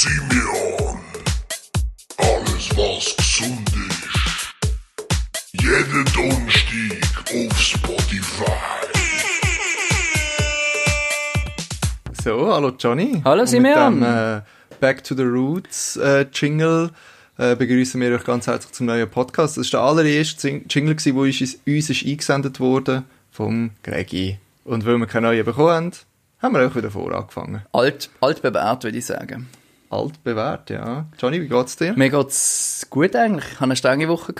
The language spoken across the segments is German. Simeon. Alles was gesund ist. Jeden Donnerstag auf Spotify. So, hallo Johnny. Hallo Simeon. Und mit dem Back to the Roots Jingle begrüßen wir euch ganz herzlich zum neuen Podcast. Das war der allererste Jingle, der uns eingesendet wurde vom Greg. Und weil wir keine neuen bekommen haben wir auch wieder angefangen. Alt bewährt, würde ich sagen. Alt bewährt, ja. Johnny, wie geht's dir? Mir geht's gut eigentlich. Ich hatte eine strenge Woche.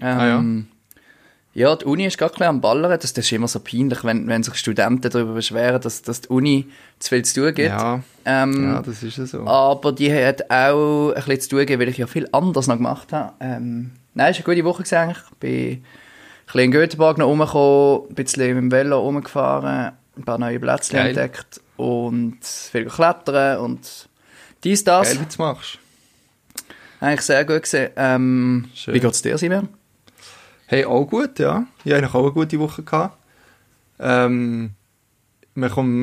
Ja, die Uni ist gerade ein bisschen am Ballern. Das ist immer so peinlich, wenn sich Studenten darüber beschweren, dass die Uni zu viel zu tun gibt. Ja, das ist ja so. Aber die hat auch ein bisschen zu tun gegeben, weil ich ja viel anders noch gemacht habe. Nein, es war eine gute Woche eigentlich. Ich bin ein bisschen in Göteborg noch rumgekommen, ein bisschen mit dem Velo rumgefahren, ein paar neue Plätze entdeckt und viel klettern und dies, das. Geil, wie du es machst. Eigentlich sehr gut gewesen. Wie geht es dir, Simeon? Hey, auch gut, ja. Ich hatte auch eine gute Woche gehabt. Wir kommen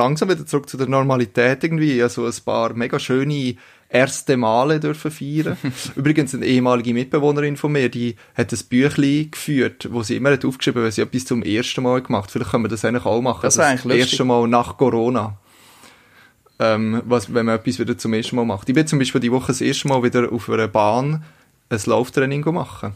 langsam wieder zurück zu der Normalität irgendwie. Also ein paar mega schöne erste Male dürfen feiern. Übrigens, eine ehemalige Mitbewohnerin von mir, die hat ein Büchlein geführt, wo sie immer hat aufgeschrieben, weil sie etwas zum ersten Mal gemacht hat. Vielleicht können wir das eigentlich auch machen. Das wäre eigentlich lustig. Das erste Mal nach Corona. Wenn man etwas wieder zum ersten Mal macht. Ich bin zum Beispiel die Woche das erste Mal wieder auf einer Bahn ein Lauftraining machen.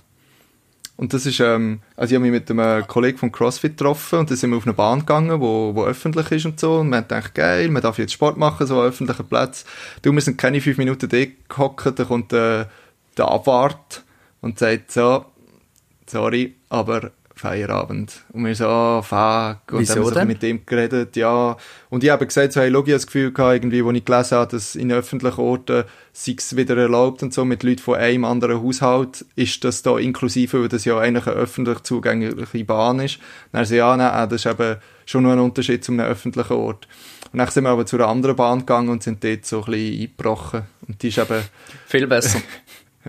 Und das ist, also ich habe mich mit einem Kollegen vom CrossFit getroffen und dann sind wir auf eine Bahn gegangen, wo öffentlich ist und so. Und wir haben gedacht, geil, man darf jetzt Sport machen, so an öffentlichen Plätzen. Wir sind keine 5 Minuten da gehockt, da kommt der Abwart und sagt so, sorry, aber Feierabend. Und wir so, oh, fuck. Und wieso dann haben wir so mit dem geredet, ja. Und ich habe gesagt, so, hey, logisch, ich habe das Gefühl gehabt, irgendwie, wo ich gelesen habe, dass in öffentlichen Orten sei es wieder erlaubt und so, mit Leuten von einem anderen Haushalt, ist das da inklusive, weil das ja eigentlich eine öffentlich zugängliche Bahn ist. Und dann so, ja, nein, das ist eben schon noch ein Unterschied zu einem öffentlichen Ort. Und dann sind wir aber zu einer anderen Bahn gegangen und sind dort so ein bisschen eingebrochen. Und die ist eben... viel besser.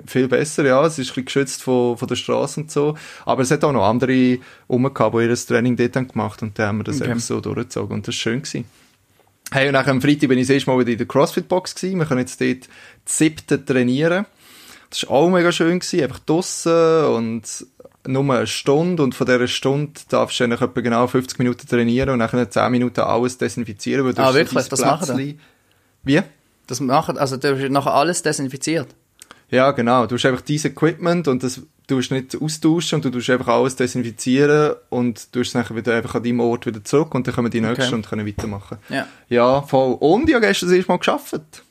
Viel besser, ja. Es ist ein bisschen geschützt von der Straße und so. Aber es hat auch noch andere rumgehabt, die ihr Training dort gemacht haben. Und dann haben wir das eben so durchgezogen. Und das war schön gewesen. Hey, und nach am Freitag bin ich das erste Mal wieder in der CrossFit-Box gewesen. Wir können jetzt dort 7. trainieren. Das war auch mega schön gewesen. Einfach draussen und nur eine Stunde. Und von dieser Stunde darfst du dann etwa genau 50 Minuten trainieren und dann 10 Minuten alles desinfizieren. Weil du wirklich? Das machen wir? Wie? Das machen, also du hast nachher alles desinfiziert? Ja, genau. Du hast einfach dein Equipment und das tust nicht austauschen und du tust einfach alles desinfizieren und du es nachher wieder einfach an deinem Ort wieder zurück und dann kommen die nächsten und können weitermachen. Ja. Ja, voll. Und ich habe gestern das erste Mal gearbeitet.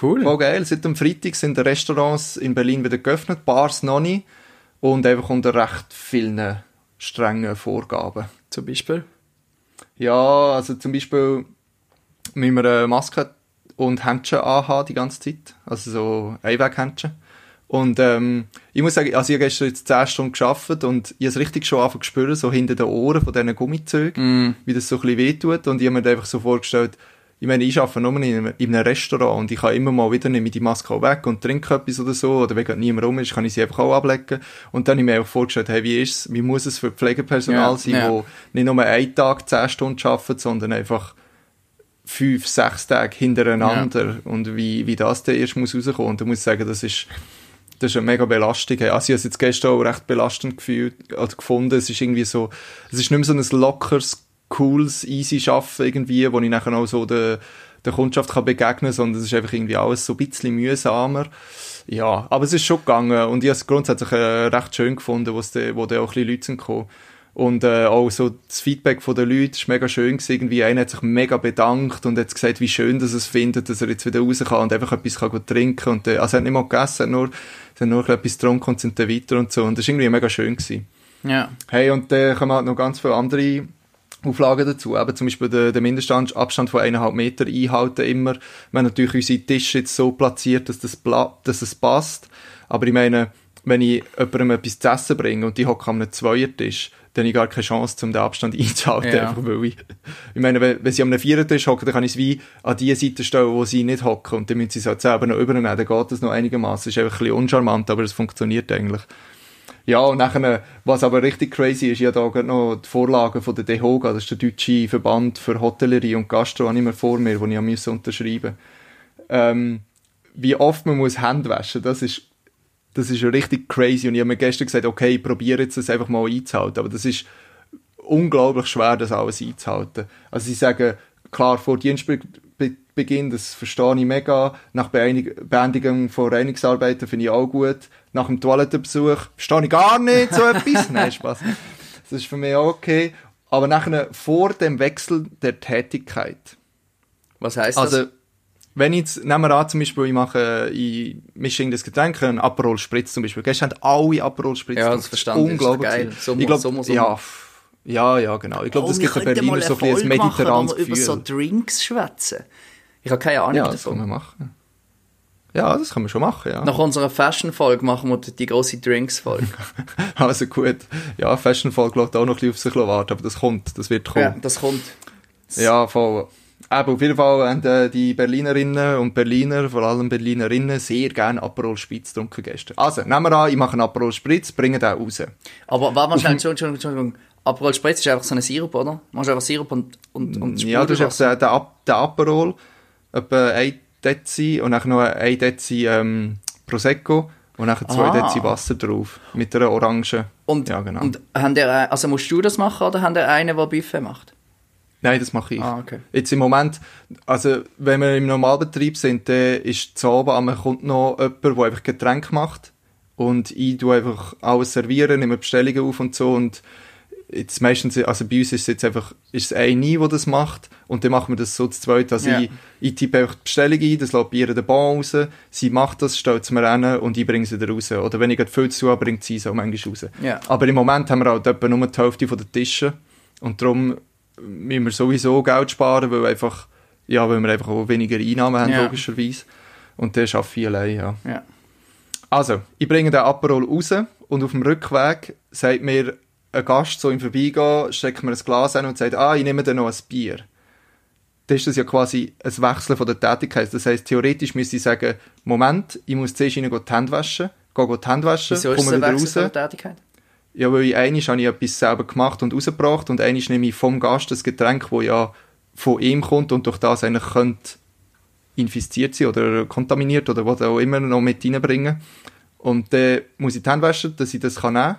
Cool. Voll geil. Seit dem Freitag sind Restaurants in Berlin wieder geöffnet, Bars noch nicht und einfach unter recht vielen strengen Vorgaben. Zum Beispiel? Ja, also zum Beispiel müssen wir eine Maske und Händchen anhaben die ganze Zeit. Also so Einweghändchen. Und ich muss sagen, also ich habe gestern jetzt 10 Stunden gearbeitet und ich habe es richtig schon angefangen zu spüren, so hinter den Ohren von diesen Gummizügen, wie das so ein bisschen wehtut. Und ich habe mir einfach so vorgestellt, ich meine, ich arbeite nur in einem Restaurant und ich kann immer mal wieder mit die Maske auch weg und trinke etwas oder so, oder wenn gerade niemand rum ist, kann ich sie einfach auch ablecken. Und dann habe ich mir einfach vorgestellt, hey, wie ist es, wie muss es für Pflegepersonal sein, wo nicht nur einen Tag 10 Stunden arbeitet, sondern einfach 5-6 Tage hintereinander und wie das dann erst muss rauskommen. Und da muss ich sagen, das ist eine mega Belastung. Also ich habe es jetzt gestern auch recht belastend gefunden. Es ist irgendwie so, es ist nicht mehr so ein lockeres, cooles, easy Schaffen irgendwie, wo ich nachher auch so der Kundschaft kann begegnen kann, sondern es ist einfach irgendwie alles so ein bisschen mühsamer. Ja, aber es ist schon gegangen und ich habe es grundsätzlich recht schön gefunden, wo dann auch ein bisschen Leute sind gekommen. Und auch so das Feedback von den Leuten war mega schön gewesen. Irgendwie einer hat sich mega bedankt und hat gesagt, wie schön dass er es findet, dass er jetzt wieder raus kann und einfach etwas kann gut trinken und also er hat nicht mal gegessen, er hat nur etwas getrunken und sind dann weiter und so. Und das war irgendwie mega schön gewesen. Ja. Hey, und dann kommen halt noch ganz viele andere Auflagen dazu. Eben zum Beispiel den Mindestabstand von 1,5 Meter einhalten immer. Wir haben natürlich unsere Tische jetzt so platziert, dass es passt. Aber ich meine, wenn ich jemandem etwas zu essen bringe und die hocke an einem Zweiertisch, dann habe ich gar keine Chance, um den Abstand einzuhalten. Ja. Einfach, weil ich meine, wenn sie an einem Vierertisch hocken, dann kann ich es wie an die Seite stellen, wo sie nicht hocken. Und dann müssen sie es halt selber noch übernehmen. Dann geht das noch einigermaßen. Ist einfach ein bisschen uncharmant, aber es funktioniert eigentlich. Ja, und nachher, was aber richtig crazy ist, ich habe da noch die Vorlagen von der DEHOGA, das ist der deutsche Verband für Hotellerie und Gastro, habe ich mir vor mir, die ich unterschreiben musste. wie oft man muss Hände waschen, das ist richtig crazy. Und ich habe mir gestern gesagt, okay, ich probiere jetzt das einfach mal einzuhalten. Aber das ist unglaublich schwer, das alles einzuhalten. Also ich sage, klar, vor Dienstbeginn, das verstehe ich mega. Nach Beendigung von Reinigungsarbeiten finde ich auch gut. Nach dem Toilettenbesuch verstehe ich gar nicht so etwas. Nein, Spaß. Das ist für mich auch okay. Aber nachher vor dem Wechsel der Tätigkeit. Was heisst das? Also, wenn ich jetzt, nehmen wir an, zum Beispiel, ich mische irgendein Getränk, ein Aperol Spritz zum Beispiel. Gestern haben alle Aperol Spritz. Ja, das verstanden. Unglaublich. Ist geil. Sommer. Ja, genau. Ich glaube, das gibt in Berlin so ein mediterranes Gefühl. Über so Drinks schwätzen. Ich habe keine Ahnung davon. Das können wir machen. Ja, das können wir schon machen, ja. Nach unserer Fashion-Folge machen wir die grosse Drinks-Folge. Also gut. Ja, Fashion-Folge läuft auch noch ein bisschen auf sich warten, aber das wird kommen. Ja, das kommt. Ja, voll. Aber auf jeden Fall haben die Berlinerinnen und Berliner, vor allem Berlinerinnen, sehr gerne Aperol Spritz getrunken gestern. Also, nehmen wir an, ich mache einen Aperol Spritz, bringe den raus. Aber warte mal schnell, Entschuldigung. Aperol Spritz ist einfach so ein Sirup, oder? Du machst einfach Sirup und Sprudel. Ja, du hast einfach den Aperol, etwa 1 Dezi und dann noch 1 Dezi Prosecco und dann 2 Dezi Wasser drauf, mit einer Orange. Und, ja, genau. Und also musst du das machen, oder haben der einen, der Buffet macht? Nein, das mache ich. Okay. Jetzt im Moment, also wenn wir im Normalbetrieb sind, dann ist zu oben am kommt noch jemand, der einfach Getränke macht und ich tue einfach alles servieren, nehme Bestellungen auf und so und jetzt meistens, also bei uns ist es jetzt einfach, ist es eine, der das macht und dann machen wir das so zu zweit, also ich tippe einfach die Bestellung ein, das lässt ihr den Bon raus, sie macht das, stellt es mir hin und ich bringe sie da raus. Oder wenn ich gerade viel zu habe, bringt sie es auch manchmal raus. Yeah. Aber im Moment haben wir halt etwa nur die Hälfte der Tische und darum müssen wir sowieso Geld sparen, weil wir einfach auch weniger Einnahmen haben, logischerweise. Und dann arbeite ich allein, ja. Also, ich bringe den Aperol raus und auf dem Rückweg sagt mir ein Gast so im Vorbeigehen, steckt mir ein Glas ein und sagt, ich nehme dann noch ein Bier. Dann ist das ja quasi ein Wechseln von der Tätigkeit. Das heisst, theoretisch müsste ich sagen, Moment, ich muss zuerst rein die Hände waschen, gehe die Hände waschen, komme wieder raus. Wieso ist das ein Wechsel von der Tätigkeit? Ja, weil einmal habe ich etwas selber gemacht und rausgebracht und einmal nehme ich vom Gast das Getränk, das ja von ihm kommt und durch das eigentlich könnte infiziert sein oder kontaminiert oder was auch immer noch mit reinbringen. Und dann muss ich die Hände waschen, dass ich das nehmen kann.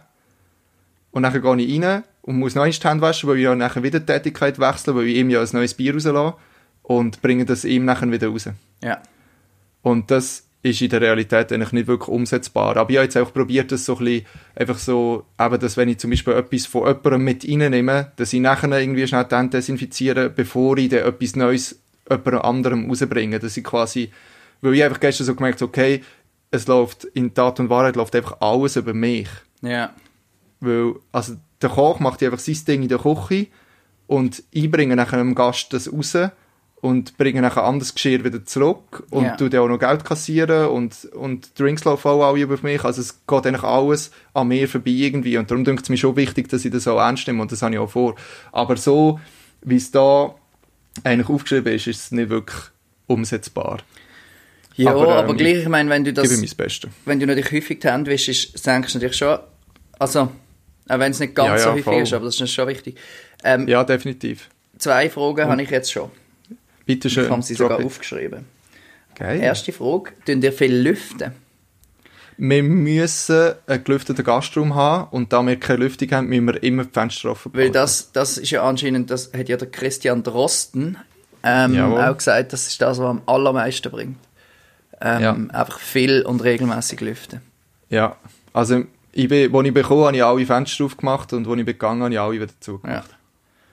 Und dann gehe ich rein und muss noch einmal die Hände waschen, weil ich ja nachher wieder die Tätigkeit wechsle, weil ich ihm ja ein neues Bier rauslasse und bringe das ihm nachher wieder raus. Ja. Und das ist in der Realität eigentlich nicht wirklich umsetzbar. Aber ich habe jetzt auch probiert, das so ein bisschen, einfach so, eben, dass wenn ich zum Beispiel etwas von jemandem mit reinnehme, dass ich nachher irgendwie schnell die Hände desinfiziere, bevor ich dann etwas Neues jemand anderem rausbringe. Dass ich quasi, weil ich einfach gestern so gemerkt habe, okay, es läuft, in Tat und Wahrheit läuft einfach alles über mich. Ja. Weil, also der Koch macht einfach sein Ding in der Küche und ich bringe nachher dem Gast das raus, und bringen nachher anderes Geschirr wieder zurück und tue dann auch noch Geld kassieren und Drinks laufen auch alle über mich. Also es geht eigentlich alles an mir vorbei irgendwie und darum denke ich, es mir schon wichtig, dass ich das auch ernst nehme und das habe ich auch vor. Aber so, wie es da eigentlich aufgeschrieben ist, ist es nicht wirklich umsetzbar. Ja, aber gleich, ich meine, wenn du das... Wenn du natürlich häufig die Hände wischst, denkst du natürlich schon... Also, auch wenn es nicht ganz so häufig ist, aber das ist schon wichtig. Ja, definitiv. 2 Fragen habe ich jetzt schon. Bitte schön. Ich habe sie sogar aufgeschrieben. Geil. Erste Frage, tun ihr viel lüften? Wir müssen einen gelüfteten Gastraum haben und da wir keine Lüftung haben, müssen wir immer die Fenster offen behalten. Weil das ist ja anscheinend, das hat ja der Christian Drosten auch gesagt, das ist das, was am allermeisten bringt. Einfach viel und regelmässig lüften. Ja, also als ich bekommen habe, habe ich alle Fenster aufgemacht und als ich gegangen bin, habe ich alle wieder zugemacht. Ja.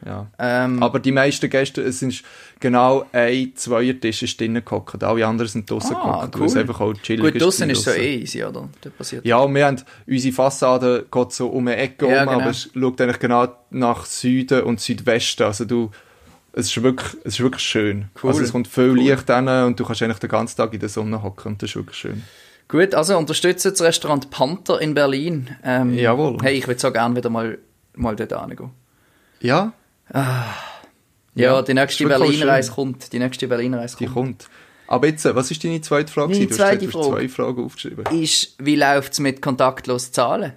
Ja. Aber die meisten Gäste, es sind genau 1-2 Tische drinnen gehockt, alle anderen sind draussen gehockt, cool. Weil es einfach auch chillig ist. Gut, draussen ist so easy, oder? Das passiert. Ja, und wir haben, unsere Fassade geht so um eine Ecke genau. Aber es schaut eigentlich genau nach Süden und Südwesten, also es ist wirklich schön. Cool. Also es kommt viel Licht hin und du kannst eigentlich den ganzen Tag in der Sonne hocken und das ist wirklich schön. Gut, also unterstützt das Restaurant Panther in Berlin. Jawohl. Hey, ich würde so gerne wieder mal dort hingehen. Ja? Ja, die nächste Berlin-Reise kommt. Aber jetzt, was ist deine zweite Frage? Meine zweite Frage. Du hast 2 Fragen aufgeschrieben. Ist, wie läuft es mit kontaktlos Zahlen?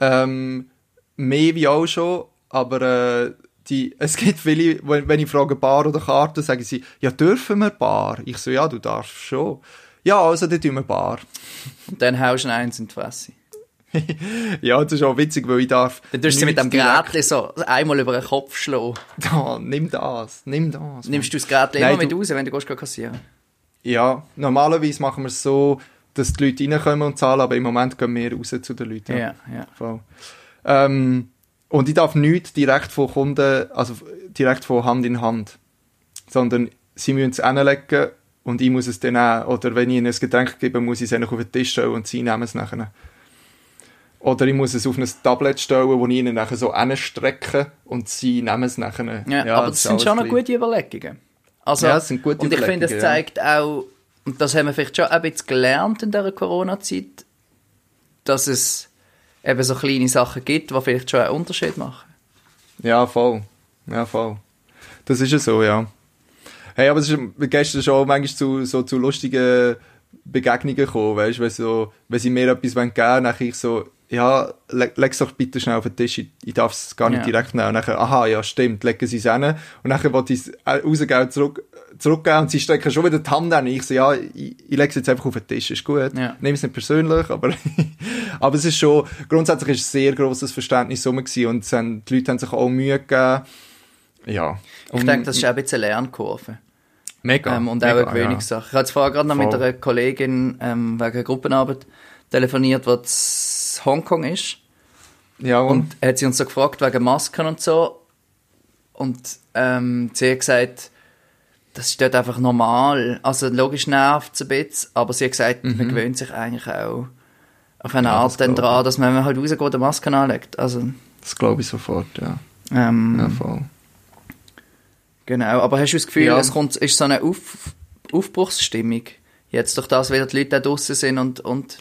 Mehr wie auch schon, aber es gibt viele, wenn ich frage Bar oder Karte, sagen sie, ja, dürfen wir Bar? Ich so, ja, du darfst schon. Ja, also, dann tun wir Bar. Und dann haust du eins in die Fresse. Ja, das ist auch witzig, weil ich darf... Dann tust du sie mit dem Grätli so einmal über den Kopf schlagen. Da, nimm das. Nimmst du das Grätli immer mit raus, wenn du kassieren gehst? Ja, normalerweise machen wir es so, dass die Leute reinkommen und zahlen, aber im Moment gehen wir raus zu den Leuten. Ja. Voll. Und ich darf nichts direkt von Kunden, also direkt von Hand in Hand, sondern sie müssen es hinlegen und ich muss es dann nehmen. Oder wenn ich ihnen ein Getränk gebe, muss ich es auf den Tisch stellen und sie nehmen es nachher. Oder ich muss es auf ein Tablet stellen, das ich ihnen nachher so hinstrecke und sie nehmen es nachher. Ja, aber das sind schon noch gute Überlegungen. Also, ja, das sind gute Überlegungen. Und ich finde, es zeigt auch, und das haben wir vielleicht schon ein bisschen gelernt in dieser Corona-Zeit, dass es eben so kleine Sachen gibt, die vielleicht schon einen Unterschied machen. Ja, voll. Das ist ja so, ja. Hey, aber es ist gestern schon manchmal zu lustigen Begegnungen gekommen, weißt du, wenn sie mir etwas geben wollen, dann ich so, ja, leg's doch bitte schnell auf den Tisch, ich darf es gar nicht direkt nehmen. Und dann, aha, ja, stimmt, legen sie es hin. Und dann wollte ich es rausgehen, zurückgeben und sie stecken schon wieder die Hand hin. Ich so, ja, ich lege es jetzt einfach auf den Tisch, ist gut. Ja. Nehme es nicht persönlich, aber, aber es ist schon, grundsätzlich ist es ein sehr grosses Verständnis rum gewesen und die Leute haben sich auch Mühe gegeben. Ja. Ich denke, das ist auch ein bisschen eine Lernkurve. Mega. Und auch eine Gewöhnungssache. Ja. Ich habe jetzt vorher gerade noch mit einer Kollegin wegen einer Gruppenarbeit telefoniert, die in Hongkong ist. Ja, und hat sie uns so gefragt wegen Masken und so. Und sie hat gesagt, das ist dort einfach normal. Also logisch nervt es ein bisschen, aber sie hat gesagt, man gewöhnt sich eigentlich auch auf eine Art dann dran, dass man halt rausgeht und eine Maske anlegt. Also, das glaube ich sofort, ja. Ja, voll. Genau, aber hast du das Gefühl, es ist so eine Aufbruchsstimmung? Jetzt durch das, weil die Leute da draussen sind und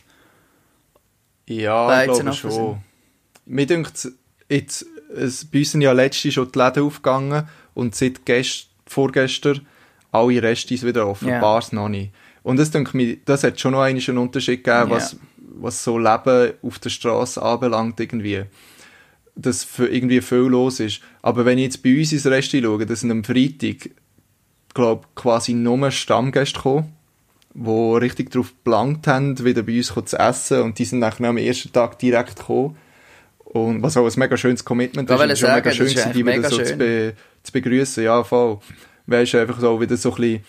ja, ich glaube schon. Sind. Mir denkt, jetzt, bei uns sind ja letztens schon die Läden aufgegangen und seit vorgestern alle Restis wieder offen, Bars noch nicht. Und das, denke ich, das hat schon noch einen Unterschied gegeben, was so Leben auf der Straße anbelangt irgendwie. Dass irgendwie viel los ist. Aber wenn ich jetzt bei uns ins Resti schaue, das sind am Freitag, glaube quasi nur Stammgäste gekommen, die richtig darauf gelangt haben, wieder bei uns zu essen. Und die sind nachher am ersten Tag direkt gekommen. Und was auch ein mega schönes Commitment ist. Es war mega schön, die wieder so zu begrüßen. Ja, voll. Weißt du, einfach so wieder so ein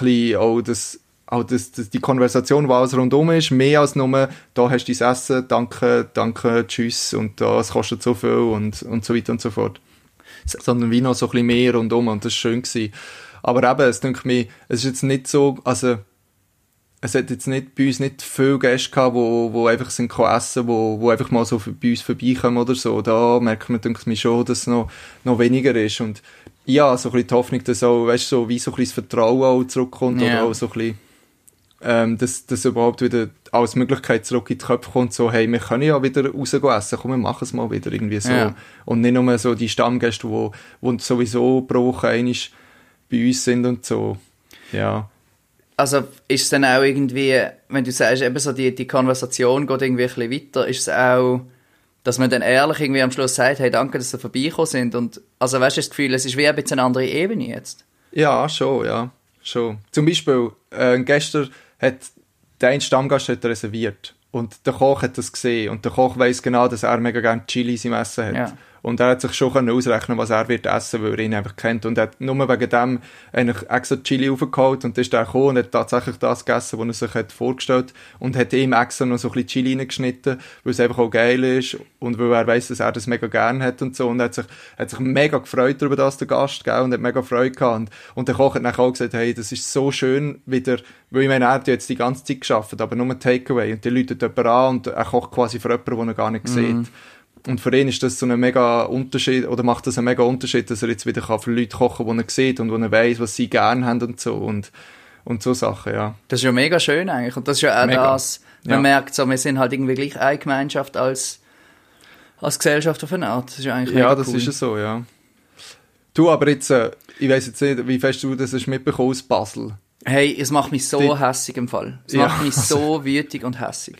bisschen auch das, die Konversation, was rundum ist, mehr als nur, da hast du dein Essen, danke, tschüss, und das kostet so viel und so weiter und so fort. Sondern wie noch so ein bisschen mehr rundum, und das war schön gewesen. Aber eben, es denke mir, es ist jetzt nicht so, also, es hat jetzt nicht, bei uns nicht viele Gäste gehabt, die einfach sind essen, die einfach mal so bei uns vorbeikommen oder so. Da merkt man, denke ich, schon, dass es noch weniger ist. Und ja, so ein bisschen die Hoffnung, dass auch, weißt du, so, wie so ein bisschen das Vertrauen auch zurückkommt, oder auch so ein bisschen, dass überhaupt wieder als Möglichkeit zurück in die Köpfe kommt, so, hey, wir können ja wieder rausgehen essen, komm, wir machen es mal wieder, irgendwie so. Ja. Und nicht nur so die Stammgäste, die sowieso pro Woche einmal bei uns sind und so, ja. Also ist es dann auch irgendwie, wenn du sagst, eben so die Konversation geht irgendwie ein bisschen weiter, ist es auch, dass man dann ehrlich irgendwie am Schluss sagt, hey, danke, dass ihr vorbeigekommen sind, und, also weißt du das Gefühl, es ist wie ein bisschen eine andere Ebene jetzt? Ja, schon, Zum Beispiel, gestern hat dein Stammgast hat reserviert und der Koch hat das gesehen und der Koch weiss genau, dass er mega gerne Chilis im Essen hat. Ja. Und er hat sich schon ausrechnen, was er wird essen, weil er ihn einfach kennt. Und er hat nur wegen dem eigentlich extra Chili raufgeholt und dann ist er gekommen und hat tatsächlich das gegessen, was er sich hat vorgestellt und hat ihm extra noch so ein bisschen Chili reingeschnitten, weil es einfach auch geil ist und weil er weiss, dass er das mega gerne hat und so. Und er hat sich mega gefreut darüber, dass der Gast, gell, und hat mega Freude gehabt. Und der Koch hat dann auch gesagt, hey, das ist so schön wieder, weil ich meine, er hat jetzt die ganze Zeit gearbeitet, aber nur Takeaway. Und die Leute jemand an und er kocht quasi für jemanden, den er gar nicht sieht. Und für ihn ist das so ein mega Unterschied, oder macht das einen mega Unterschied, dass er jetzt wieder für Leute kochen kann, die er sieht und die er weiss, was sie gerne haben und so. Und so Sachen, ja. Das ist ja mega schön eigentlich. Und das ist ja auch mega. Das, man merkt so, wir sind halt irgendwie gleich eine Gemeinschaft als Gesellschaft auf eine Art. Das ist ja eigentlich mega cool. Ist ja so, ja. Du, aber jetzt, ich weiss jetzt nicht, wie fest du das hast mitbekommen aus Basel. Hey, es macht mich so hässig im Fall. Es macht mich so wütig und hässig.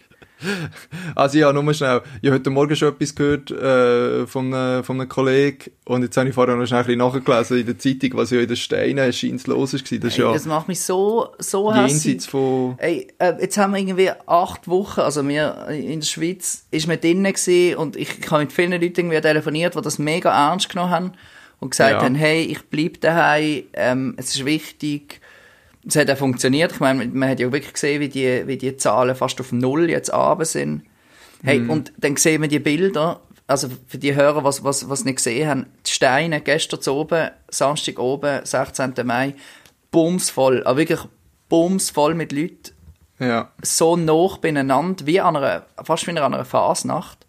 Also ja, nur schnell. Ich habe heute Morgen schon etwas gehört von einem Kollegen und jetzt habe ich vorher noch schnell ein bisschen nachgelesen in der Zeitung, was ja in den Steinen scheint los war. Das macht mich so hässlich. Jetzt haben wir irgendwie 8 Wochen, also wir in der Schweiz, ist man drinnen gewesen und ich habe mit vielen Leuten irgendwie telefoniert, die das mega ernst genommen haben und gesagt haben, hey, ich bleibe daheim, es ist wichtig. Es hat auch funktioniert. Ich meine, man hat ja wirklich gesehen, wie die Zahlen fast auf 0 jetzt runter sind. Hey, und dann sehen wir die Bilder. Also für die Hörer, was nicht gesehen haben, die Steine gestern oben, Samstag oben, 16. Mai, bumsvoll. Aber wirklich bumsvoll mit Leuten. Ja. So nah beieinander, fast wie in einer Fasnacht.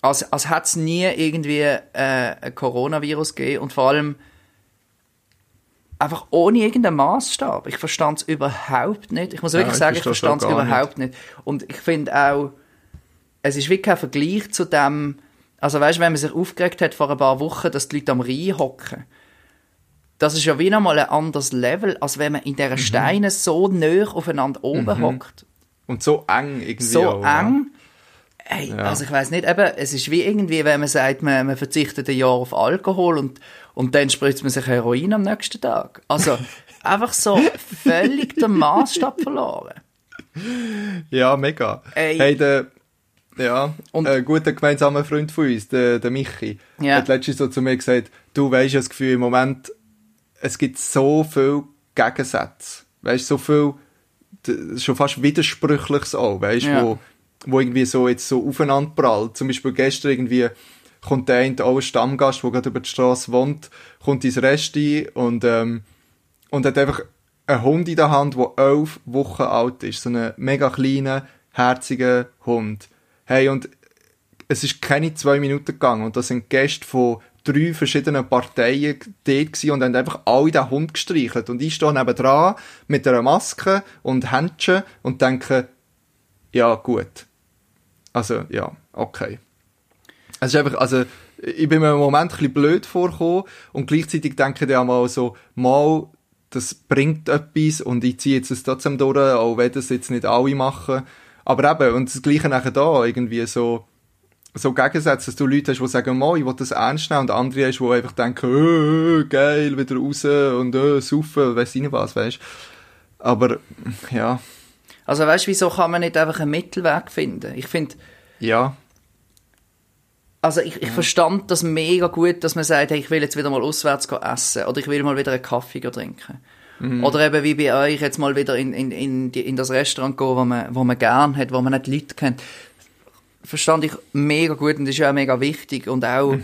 Als hätte es nie irgendwie ein Coronavirus gegeben. Und vor allem einfach ohne irgendeinen Maßstab. Ich verstand es überhaupt nicht. Ich muss wirklich sagen, ich verstand es überhaupt nicht. Und ich finde auch, es ist wirklich kein Vergleich zu dem, also weißt du, wenn man sich aufgeregt hat vor ein paar Wochen, dass die Leute am Rhein hocken, das ist ja wie nochmal ein anderes Level, als wenn man in diesen Steinen so nah aufeinander oben hockt. Und so eng irgendwie. So eng. Ey, also ich weiss nicht, eben, es ist wie irgendwie, wenn man sagt, man verzichtet ein Jahr auf Alkohol und dann spritzt man sich Heroin am nächsten Tag. Also einfach so völlig den Maßstab verloren. Ja, mega. Ey. Hey, ein guter gemeinsamer Freund von uns, der Michi, hat letztens so zu mir gesagt, du weisst ja das Gefühl, im Moment, es gibt so viele Gegensätze. Weißt du, so viel, schon fast Widersprüchliches auch, weißt du, wo irgendwie so jetzt so aufeinander prallt. Zum Beispiel gestern irgendwie kommt der eine, auch ein Stammgast, der gerade über die Straße wohnt, kommt ins Resti und hat einfach einen Hund in der Hand, der 11 Wochen alt ist. So einen mega kleinen, herzigen Hund. Hey, und es ist keine 2 Minuten gegangen und da sind Gäste von 3 verschiedenen Parteien dort gewesen und haben einfach alle den Hund gestreichelt. Und ich stehe nebendran mit einer Maske und Händchen und denke, ja, gut. Also, ja, okay. Es ist einfach, also, ich bin mir im Moment ein bisschen blöd vorgekommen und gleichzeitig denke ich dann mal so, mal, das bringt etwas und ich ziehe jetzt das trotzdem durch, auch wenn das jetzt nicht alle machen. Aber eben, und das Gleiche nachher da, irgendwie so Gegensätze, dass du Leute hast, die sagen, mal, ich will das ernst nehmen und andere hast, die einfach denken, geil, wieder raus und saufen, weiss ich nicht was, weißt. Aber, ja. Also weißt du, wieso kann man nicht einfach einen Mittelweg finden? Ich finde... Ja. Also ich verstand das mega gut, dass man sagt, hey, ich will jetzt wieder mal auswärts essen oder ich will mal wieder einen Kaffee trinken. Oder eben wie bei euch jetzt mal wieder in das Restaurant gehen, wo man gerne hat, wo man nicht Leute kennt. Verstand ich mega gut und das ist ja auch mega wichtig. Und auch,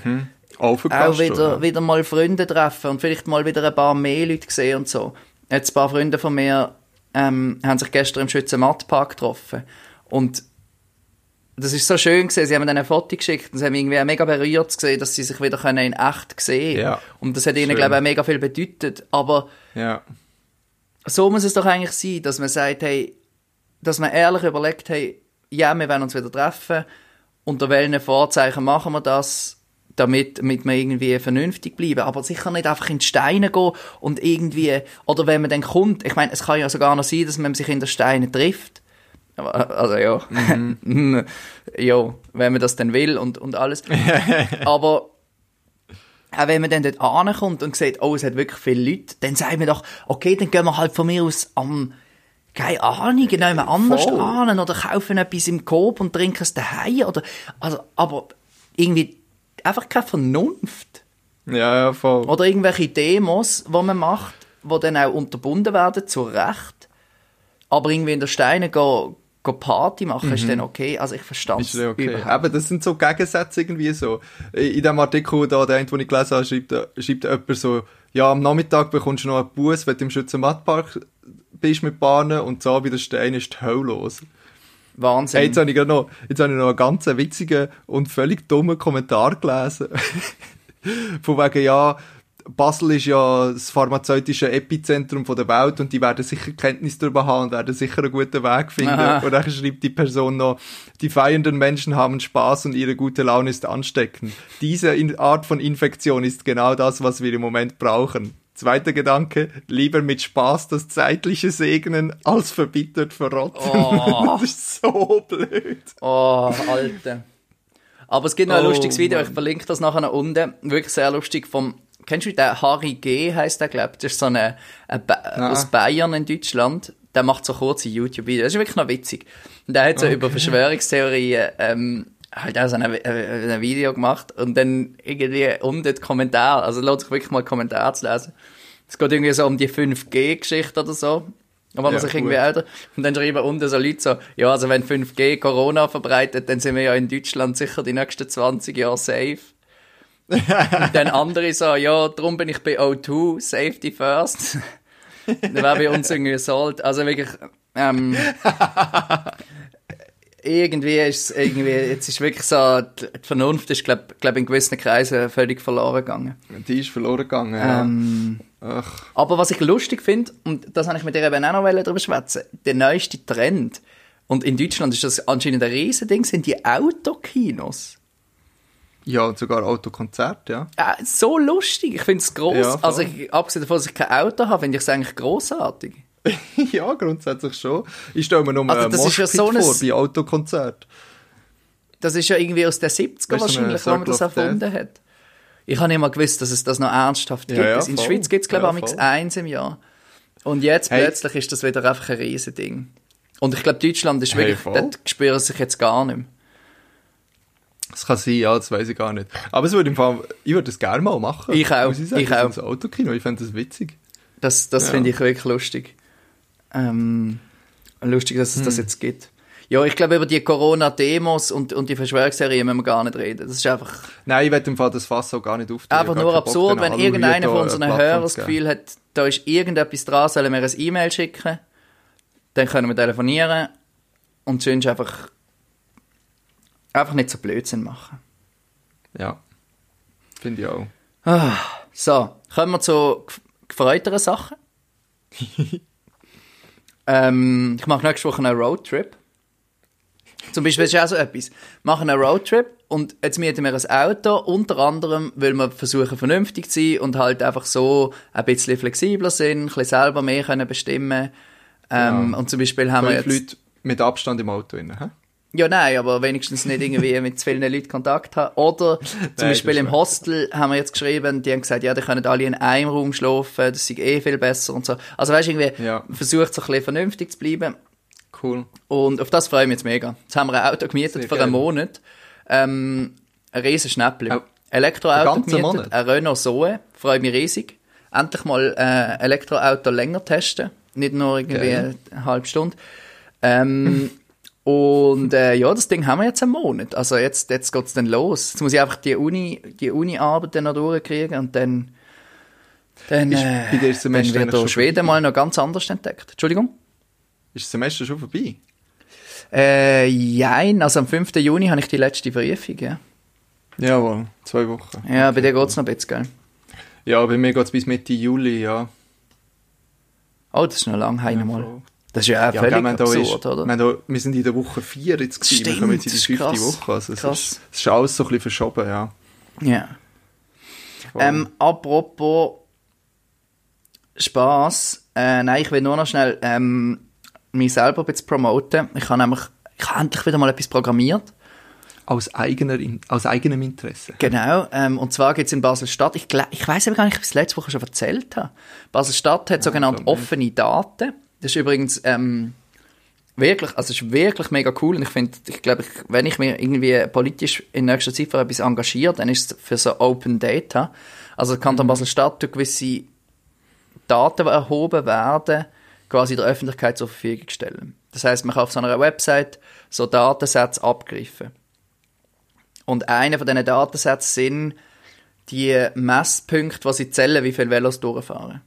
auch wieder mal Freunde treffen und vielleicht mal wieder ein paar mehr Leute sehen und so. Jetzt ein paar Freunde von mir... haben sich gestern im Schützenmattpark getroffen. Und das ist so schön gewesen. Sie haben mir dann ein Foto geschickt und sie haben irgendwie auch mega berührt gesehen, dass sie sich wieder in echt sehen können. Ja, und das hat ihnen, glaube ich, auch mega viel bedeutet. Aber so muss es doch eigentlich sein, dass man sagt, hey, dass man ehrlich überlegt, hey, ja, wir wollen uns wieder treffen, unter welchen Vorzeichen machen wir das, damit man irgendwie vernünftig bleiben. Aber sicher nicht einfach in die Steine gehen und irgendwie, oder wenn man dann kommt, ich meine, es kann ja sogar noch sein, dass man sich in den Steinen trifft. Also ja, ja, wenn man das dann will und alles. Aber auch wenn man dann dort ankommt und sieht, oh, es hat wirklich viele Leute, dann sagt man doch, okay, dann gehen wir halt von mir aus am... Keine Ahnung, nehmen wir anders an oder kaufen etwas im Coop und trinken es daheim oder... Also, aber irgendwie... Einfach keine Vernunft. Ja, voll. Oder irgendwelche Demos, die man macht, die dann auch unterbunden werden, zu Recht. Aber irgendwie in den Steinen gehen Party machen, ist dann okay. Also ich verstand es überhaupt. Aber das sind so Gegensätze irgendwie so. In dem Artikel, den ich gelesen habe, schreibt jemand so, ja, am Nachmittag bekommst du noch einen Bus, wenn du im Schützenmattpark bist mit Bahnen und so bei den Steinen ist die Hölle los. Wahnsinn. Hey, jetzt habe ich noch einen ganz witzigen und völlig dummen Kommentar gelesen. Von wegen, ja, Basel ist ja das pharmazeutische Epizentrum der Welt und die werden sicher Kenntnis darüber haben und werden sicher einen guten Weg finden. Aha. Und dann schreibt die Person noch, die feiernden Menschen haben Spaß und ihre gute Laune ist ansteckend. Diese Art von Infektion ist genau das, was wir im Moment brauchen. Zweiter Gedanke, lieber mit Spaß das Zeitliche segnen, als verbittert verrotten. Oh. Das ist so blöd. Oh, Alter. Aber es gibt noch ein lustiges Video, Mann. Ich verlinke das nachher noch unten. Wirklich sehr lustig vom, kennst du den Harry G, heisst der, glaube ich. Das ist so ein aus Bayern in Deutschland. Der macht so kurze YouTube-Videos. Das ist wirklich noch witzig. Und der hat so über Verschwörungstheorien halt auch so ein Video gemacht und dann irgendwie um den Kommentar, also lohnt sich wirklich mal Kommentar zu lesen. Es geht irgendwie so um die 5G-Geschichte oder so. Und wenn man sich irgendwie älter, und dann schreiben unten so Leute so, ja, also wenn 5G Corona verbreitet, dann sind wir ja in Deutschland sicher die nächsten 20 Jahre safe. Und dann andere so, ja, darum bin ich bei O2, Safety First. Dann wäre bei uns irgendwie sold. Also wirklich, irgendwie ist es irgendwie, jetzt ist wirklich so, die Vernunft ist, glaub in gewissen Kreisen völlig verloren gegangen. Die ist verloren gegangen, ja. Aber was ich lustig finde, und das habe ich mit dir eben auch noch darüber schwätzen, der neueste Trend, und in Deutschland ist das anscheinend ein Riesending, sind die Autokinos. Ja, und sogar Autokonzerte, ja. So lustig, ich finde es gross. Ja, also abgesehen davon, dass ich kein Auto habe, finde ich es eigentlich grossartig. Ja, grundsätzlich schon. Ich stelle mir nur einen Moshpit vor bei Autokonzert. Das ist ja irgendwie aus den 70ern wahrscheinlich, wenn man das erfunden hat. Ich habe nicht mal gewusst, dass es das noch ernsthaft gibt. Ja, in der Schweiz gibt es, glaube ich, eins im Jahr. Und jetzt plötzlich ist das wieder einfach ein Riesending. Und ich glaube, Deutschland ist wirklich, dort spüren sich jetzt gar nicht mehr. Das kann sein, ja, das weiss ich gar nicht. Aber es würde im Fall, ich würde das gerne mal machen. Ich auch. Ich auch. Das Autokino, ich fände das witzig. Das finde ich wirklich lustig. Lustig, dass es das jetzt gibt. Ja, ich glaube, über die Corona-Demos und die Verschwörungsserien müssen wir gar nicht reden. Das ist einfach... Nein, ich will im Fall das Fass auch gar nicht auftun. Einfach nur absurd, wenn irgendeiner von unseren Hörern das Gefühl hat, da ist irgendetwas dran, sollen wir ein E-Mail schicken, dann können wir telefonieren und sonst einfach nicht so Blödsinn machen. Ja, finde ich auch. Ah, so, kommen wir zu gefreuteren Sachen. Ich mache nächste Woche einen Roadtrip. Zum Beispiel ist auch so etwas. Wir machen einen Roadtrip und jetzt mieten wir ein Auto, unter anderem, weil wir versuchen, vernünftig zu sein und halt einfach so ein bisschen flexibler sind, ein bisschen selber mehr können bestimmen. Und zum Beispiel haben wir jetzt... Leute mit Abstand im Auto drin, hä? Ja, nein, aber wenigstens nicht irgendwie mit zu vielen Leuten Kontakt haben. Oder zum Beispiel im Hostel haben wir jetzt geschrieben, die haben gesagt, ja, die können alle in einem Raum schlafen, das ist viel besser und so. Also weißt du, irgendwie versucht so ein bisschen vernünftig zu bleiben. Cool. Und auf das freue ich mich jetzt mega. Jetzt haben wir ein Auto gemietet für einen Monat. Ein riesen Schnäppchen. Elektroauto gemietet, ein Renault Zoe. Freue mich riesig. Endlich mal Elektroauto länger testen. Nicht nur irgendwie eine halbe Stunde. Und das Ding haben wir jetzt einen Monat. Also jetzt geht's dann los. Jetzt muss ich einfach die Uni-Arbeit dann noch durchkriegen und dann wird der Schweden mal noch ganz anders entdeckt. Entschuldigung? Ist das Semester schon vorbei? Nein, also am 5. Juni habe ich die letzte Prüfung, ja. Jawohl, 2 Wochen. Ja, bei dir geht's noch ein bisschen, gell? Ja, bei mir geht's bis Mitte Juli, ja. Oh, das ist noch lang, einmal. Ja, das ist ja auch völlig absurd, oder? Wir sind in der Woche 4 jetzt gewesen, wir kommen jetzt in die 5. Woche. Also es ist alles so ein bisschen verschoben, ja. Ja. Wow. Apropos Spass, nein, ich will nur noch schnell mich selber ein bisschen promoten. Ich habe endlich wieder mal etwas programmiert. Aus eigenem Interesse. Genau, und zwar gibt es in Basel-Stadt, ich weiss aber gar nicht, ob ich es letzte Woche schon erzählt habe. Basel-Stadt hat sogenannte offene Daten. Das ist übrigens wirklich, also ist wirklich mega cool und ich glaube, wenn ich mir irgendwie politisch in nächster Zeit für etwas engagiere, dann ist es für so Open Data. Also kann Kanton Basel-Stadt durch gewisse Daten, die erhoben werden, quasi der Öffentlichkeit zur Verfügung stellen. Das heisst, man kann auf so einer Website so Datensätze abgreifen. Und einer von diesen Datensätzen sind die Messpunkte, die sie zählen, wie viele Velos durchfahren.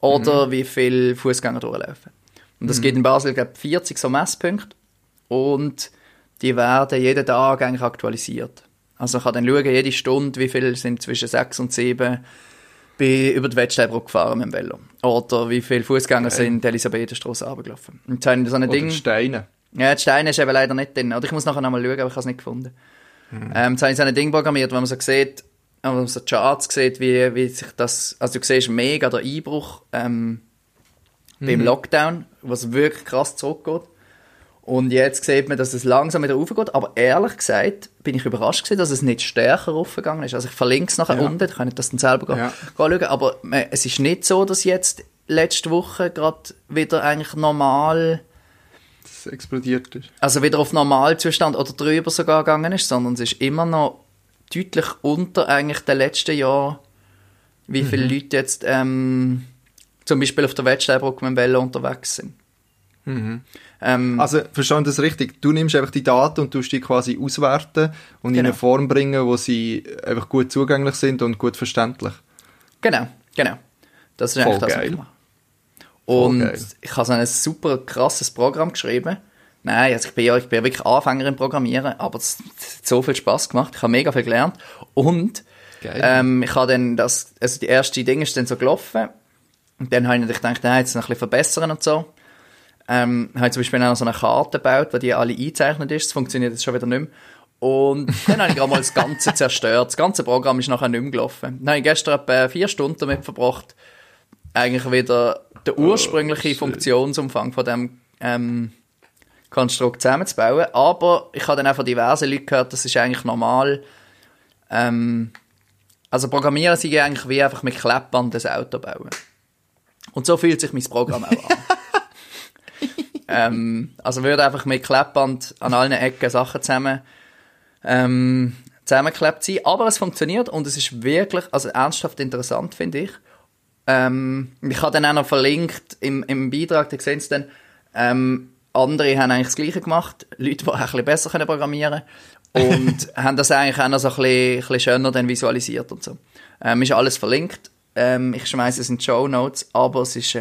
Oder wie viele Fußgänger durchlaufen. Und es gibt in Basel, glaube ich, 40 so Messpunkte. Und die werden jeden Tag eigentlich aktualisiert. Also man kann dann schauen, jede Stunde, wie viele sind zwischen 6 und 7 über die Wettsteilbrücke gefahren mit dem Velo. Oder wie viele Fußgänger sind die Elisabethenstrasse runtergelaufen. Und jetzt haben so ein Ding... Die Steine. Ja, die Steine ist eben leider nicht drin. Oder ich muss nachher nochmal schauen, aber ich habe es nicht gefunden. Jetzt habe ich so ein Ding programmiert, wo man so sieht, wenn man so die Charts sieht, wie sich das, also du siehst mega den Einbruch beim Lockdown, was wirklich krass zurückgeht. Und jetzt sieht man, dass es langsam wieder raufgeht. Aber ehrlich gesagt bin ich überrascht gewesen, dass es nicht stärker raufgegangen ist. Also ich verlinke es nachher unten, da könnt ihr das dann selber anschauen. Ja. Aber es ist nicht so, dass jetzt letzte Woche gerade wieder eigentlich normal explodiert ist. Also wieder auf Normalzustand oder drüber sogar gegangen ist, sondern es ist immer noch deutlich unter eigentlich den letzten Jahren, wie viele Leute jetzt zum Beispiel auf der Wettsteinbrücke mit dem Velo unterwegs sind. Mhm. Also, verstand das richtig? Du nimmst einfach die Daten und tust die quasi auswerten und in eine Form bringen, wo sie einfach gut zugänglich sind und gut verständlich. Genau. Das ist eigentlich das, was ich mache. Und ich habe so ein super krasses Programm geschrieben. Nein, also ich bin ja wirklich Anfänger im Programmieren, aber es hat so viel Spass gemacht. Ich habe mega viel gelernt. Und ich habe dann das, also die erste Ding ist dann so gelaufen. Und dann habe ich natürlich gedacht, jetzt noch ein bisschen verbessern und so. Habe ich zum Beispiel auch so eine Karte gebaut, wo die alle eingezeichnet ist. Das funktioniert jetzt schon wieder nicht mehr. Und dann habe ich gerade mal das Ganze zerstört. Das ganze Programm ist nachher nicht mehr gelaufen. Dann habe ich gestern etwa 4 Stunden damit verbracht, eigentlich wieder den ursprünglichen Funktionsumfang von dem Konstrukt zusammenzubauen. Aber ich habe dann auch von diversen Leuten gehört, das ist eigentlich normal. Also Programmieren sind eigentlich wie einfach mit Kleppern das Auto bauen. Und so fühlt sich mein Programm auch an. Also würde einfach mit Kleppband an allen Ecken Sachen zusammengeklebt sein. Aber es funktioniert und es ist wirklich, also ernsthaft interessant, finde ich. Ich habe dann auch noch verlinkt im Beitrag, da sehen Sie dann, andere haben eigentlich das Gleiche gemacht. Leute, die auch ein bisschen besser programmieren können und haben das eigentlich auch noch so ein bisschen schöner dann visualisiert und so. Ist alles verlinkt. Ich schmeiße es in die Shownotes, aber es ist...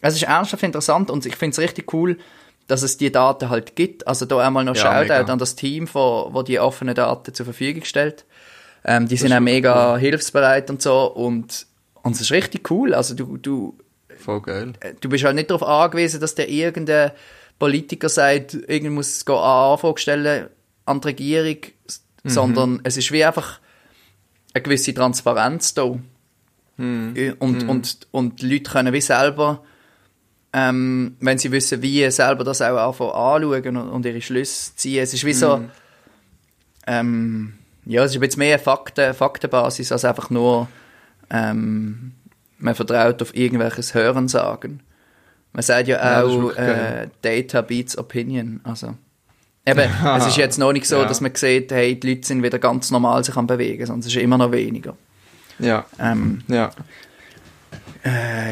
Es ist ernsthaft interessant und ich finde es richtig cool, dass es die Daten halt gibt. Also da einmal noch Shoutout an das Team, das die offenen Daten zur Verfügung stellt. Die das sind auch mega hilfsbereit und so und es ist richtig cool. Also du voll geil. Du bist halt nicht darauf angewiesen, dass der irgendein Politiker sagt, irgendjemand muss eine Anfrage stellen an die Regierung, sondern es ist wie einfach eine gewisse Transparenz da. Und die Leute können wie selber... wenn sie wissen, wie selber das auch anschauen und ihre Schlüsse ziehen. Es ist wie so, es ist jetzt mehr Faktenbasis als einfach nur, man vertraut auf irgendwelches Hörensagen. Man sagt ja auch Data beats Opinion. Also, eben, es ist jetzt noch nicht so, dass man sieht, hey, die Leute sind wieder ganz normal, sich am bewegen, sonst ist es immer noch weniger. Ja.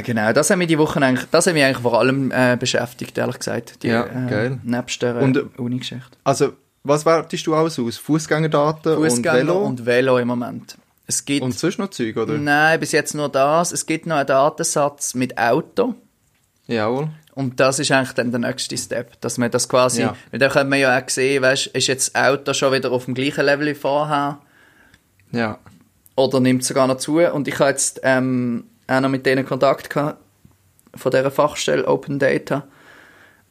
Genau, das hat mich eigentlich vor allem beschäftigt, ehrlich gesagt. Nebst der Uni-Geschichte. Also, was wertest du alles aus? Fußgängerdaten und Velo? Und Velo im Moment. Es gibt, und sonst noch Zeug, oder? Nein, bis jetzt nur das. Es gibt noch einen Datensatz mit Auto. Jawohl. Und das ist eigentlich dann der nächste Step, dass man das quasi... Ja. Weil da könnte man ja auch sehen, weißt, ist jetzt das Auto schon wieder auf dem gleichen Level wie vorher? Ja. Oder nimmt es sogar noch zu? Und ich habe jetzt... auch noch mit denen Kontakt gehabt, von dieser Fachstelle Open Data.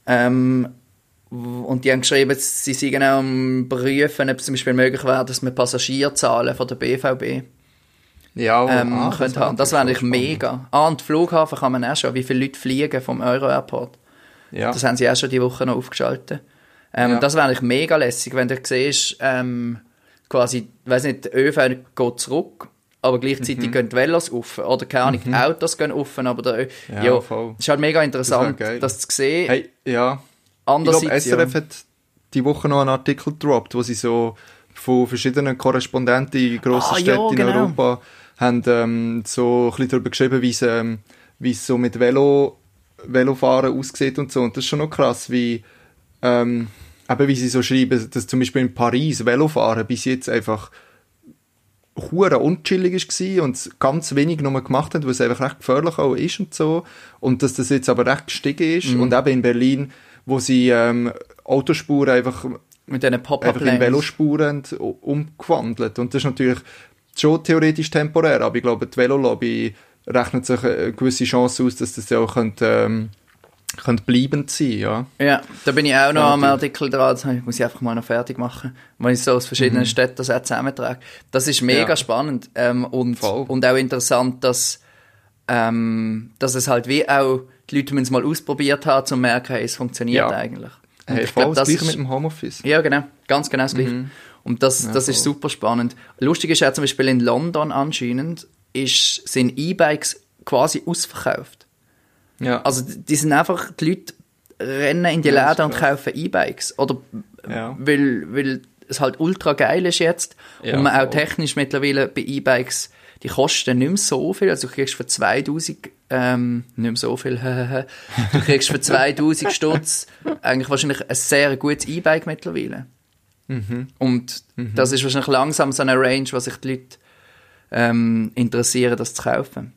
Und die haben geschrieben, sie sind genau am Prüfen, ob es zum Beispiel möglich wäre, dass man Passagierzahlen von der BVB könnte haben. Das wäre natürlich mega. Und Flughafen kann man auch schon, wie viele Leute fliegen vom Euro-Airport. Ja. Das haben sie auch schon die Woche noch aufgeschaltet. Das wäre eigentlich mega lässig, wenn du siehst, quasi, ich weiss nicht, der ÖV geht zurück, aber gleichzeitig gehen die Velos rauf. Oder keine Ahnung, die Autos gehen rauf. Aber voll. Ist halt mega interessant, das zu sehen. Hey, ja. Andererseits, ich glaube, SRF hat die Woche noch einen Artikel gedroppt, wo sie so von verschiedenen Korrespondenten in grossen Städten in Europa haben so ein bisschen darüber geschrieben, wie es so mit Velofahren aussieht und so. Und das ist schon noch krass, wie sie so schreiben, dass zum Beispiel in Paris Velofahren bis jetzt einfach hure unchillig war und ganz wenig nur gemacht hat, weil es einfach recht gefährlich auch ist und so. Und dass das jetzt aber recht gestiegen ist. Und eben in Berlin, wo sie Autospuren einfach mit diesen Pop-up in Velospuren umgewandelt. Und das ist natürlich schon theoretisch temporär, aber ich glaube, die Velolobby rechnet sich eine gewisse Chance aus, dass das ja auch könnte, Könnte bleibend sein, ja. Ja, da bin ich auch noch am Artikel dran, das muss ich einfach mal noch fertig machen, weil ich so aus verschiedenen Städten das auch zusammentrage. Das ist mega spannend und auch interessant, dass es halt wie auch die Leute müssen es mal ausprobiert haben, um zu merken, es funktioniert eigentlich. Hey, ich glaube, das Gleiche mit dem Homeoffice. Ja, genau, ganz genau das Gleiche. Und das ist super spannend. Lustig ist auch zum Beispiel in London anscheinend, sind E-Bikes quasi ausverkauft. Ja. Also die Leute rennen in die Läden und kaufen E-Bikes. Oder weil es halt ultra geil ist jetzt und man auch technisch mittlerweile bei E-Bikes, die kosten nicht mehr so viel. Also du kriegst für 2000 Stutz eigentlich wahrscheinlich ein sehr gutes E-Bike mittlerweile. Mhm. Und das ist wahrscheinlich langsam so eine Range, was sich die Leute interessieren, das zu kaufen.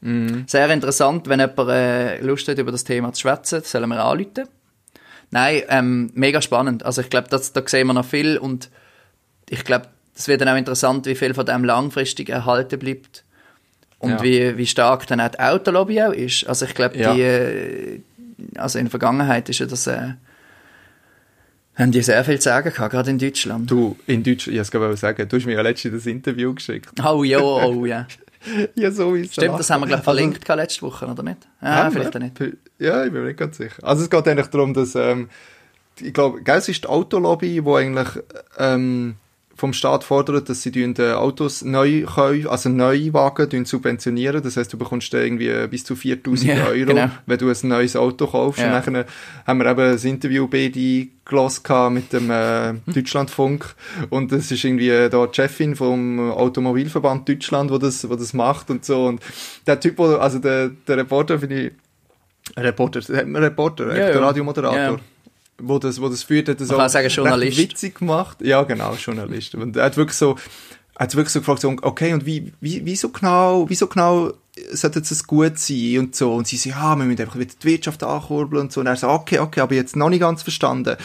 Mhm. Sehr interessant, wenn jemand Lust hat, über das Thema zu schwätzen, sollen wir anrufen. Nein, mega spannend. Also ich glaube, da sehen wir noch viel und ich glaube, es wird dann auch interessant, wie viel von dem langfristig erhalten bleibt und wie stark dann auch die Autolobby auch ist. Also ich glaube, in der Vergangenheit ist ja das... haben die sehr viel zu sagen gehabt, gerade in Deutschland. Du hast mir ja letztens das Interview geschickt. Oh ja. Ja, sowieso. Stimmt, das haben wir, glaube ich, verlinkt letzte Woche, oder nicht? Ja, vielleicht auch nicht. Ja, ich bin mir nicht ganz sicher. Also es geht eigentlich darum, dass, ich glaube, es ist die Autolobby, die eigentlich vom Staat fordert, dass sie Autos Neuwagen subventionieren. Das heisst, du bekommst irgendwie bis zu 4'000 Euro, wenn du ein neues Auto kaufst. Ja. Und dann haben wir eben das Interview BD gehört mit dem Deutschlandfunk. Und das ist irgendwie da die Chefin vom Automobilverband Deutschland, wo das macht und so. Und der Typ, also der Reporter, finde ich... der Radiomoderator. Ja. Wo das führt, hat das auch witzig gemacht. Ja, genau, Journalist. Und er hat wirklich so gefragt, so, okay, und wieso genau sollte es gut sein und so. Und sie sagen, wir müssen einfach wieder die Wirtschaft ankurbeln und so. Und er sagt, okay, aber jetzt noch nicht ganz verstanden.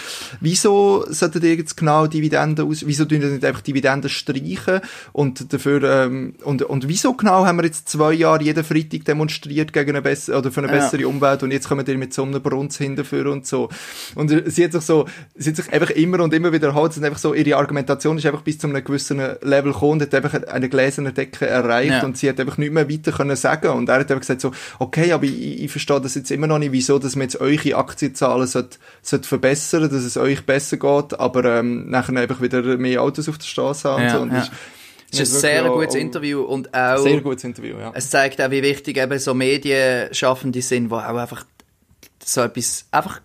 Wieso solltet ihr jetzt genau Dividenden wieso tun wir nicht einfach Dividenden streichen? Und dafür, und wieso genau haben wir jetzt 2 Jahre jeden Freitag demonstriert gegen für eine bessere Umwelt und jetzt kommen wir mit so einem Brunz hinterführen und so. Und sie hat sich einfach immer und immer wieder erholt, und einfach so, ihre Argumentation ist einfach bis zu einem gewissen Level gekommen, hat einfach eine gläserne Decke erreicht und sie hat einfach nicht mehr weiter können sagen. Und er hat eben gesagt so, okay, aber ich verstehe das jetzt immer noch nicht, wieso, dass man jetzt eure Aktienzahlen sollte verbessern, dass es euch besser geht, aber nachher einfach wieder mehr Autos auf der Straße haben. Ja, und so. Es ist ein sehr gutes Interview und auch... Sehr gutes Interview, ja. Es zeigt auch, wie wichtig eben so Medienschaffende sind, die auch einfach so etwas einfach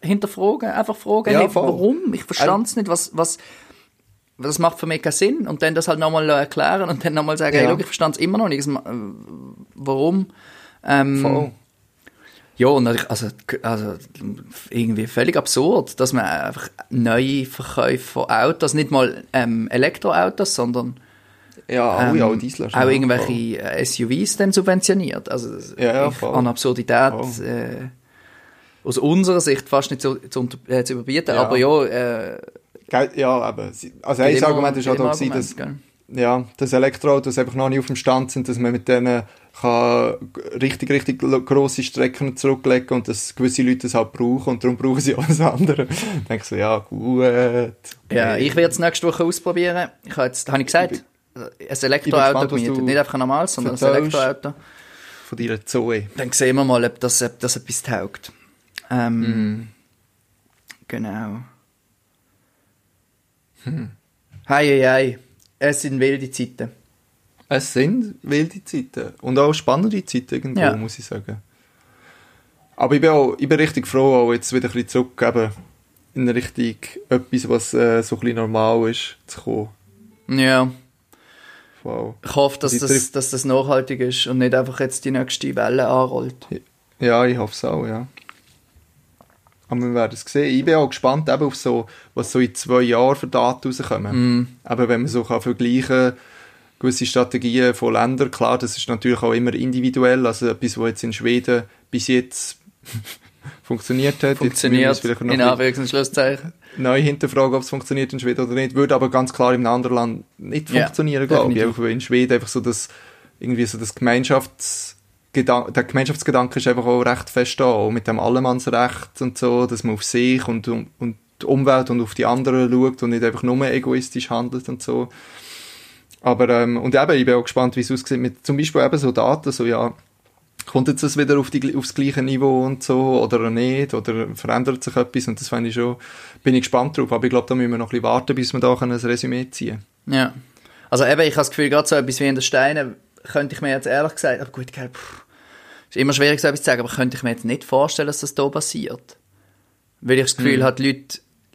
hinterfragen, einfach fragen, warum? Ich verstand es nicht, das macht für mich keinen Sinn. Und dann das halt nochmal erklären und dann nochmal sagen, ich verstand es immer noch nicht. Warum? Voll. Ja, und also irgendwie völlig absurd, dass man einfach neue Verkäufe von Autos, nicht mal Elektroautos, sondern auch Diesel, auch irgendwelche SUVs dann subventioniert. Also an Absurdität aus unserer Sicht fast nicht zu überbieten. Ja. Aber aber also ein Argument ist auch da gewesen, dass Elektroautos einfach noch nicht auf dem Stand sind, dass man mit denen kann richtig grosse Strecken zurücklegen und dass gewisse Leute das halt brauchen und darum brauchen sie alles andere. Ich denke so, ja gut. Ja, ich werde es nächste Woche ausprobieren. Habe ich gesagt, ein Elektroauto gemietet. Nicht einfach ein normales, sondern ein Elektroauto. Von deiner Zoe. Dann sehen wir mal, ob das etwas taugt. Genau. Hei. Es sind wilde Zeiten. Und auch spannende Zeiten irgendwo, muss ich sagen. Aber ich bin richtig froh, auch jetzt wieder ein bisschen zurückgeben in Richtung etwas, was so ein bisschen normal ist, zu kommen. Ja. Wow. Ich hoffe, dass das nachhaltig ist und nicht einfach jetzt die nächste Welle anrollt. Ja, ich hoffe es auch, ja. Aber wir werden es sehen. Ich bin auch gespannt eben auf so, was so in 2 Jahren für Daten rauskommen. Aber wenn man so vergleichen kann, gewisse Strategien von Ländern, klar, das ist natürlich auch immer individuell. Also etwas, was jetzt in Schweden bis jetzt funktioniert hat. Funktioniert, jetzt in Anführungs- und Schlusszeichen. Neu hinterfragen, ob es funktioniert in Schweden oder nicht. Würde aber ganz klar im anderen Land nicht funktionieren, glaube ich. Weil in Schweden einfach so das Gemeinschafts- der Gemeinschaftsgedanke ist einfach auch recht fest da, auch mit dem Allemannsrecht und so, dass man auf sich und die Umwelt und auf die anderen schaut und nicht einfach nur egoistisch handelt und so. Aber, und eben, ich bin auch gespannt, wie es aussieht mit zum Beispiel eben so Daten, so ja, kommt jetzt das wieder aufs gleiche Niveau und so, oder nicht, oder verändert sich etwas, und das fände ich schon, bin ich gespannt drauf, aber ich glaube, da müssen wir noch ein bisschen warten, bis wir da ein Resümee ziehen können. Ja, also eben, ich habe das Gefühl, gerade so etwas wie in den Steinen, könnte ich mir jetzt ehrlich gesagt, aber gut, ist immer schwierig so etwas zu sagen, aber könnte ich mir jetzt nicht vorstellen, dass das hier passiert. Weil ich das Gefühl habe, die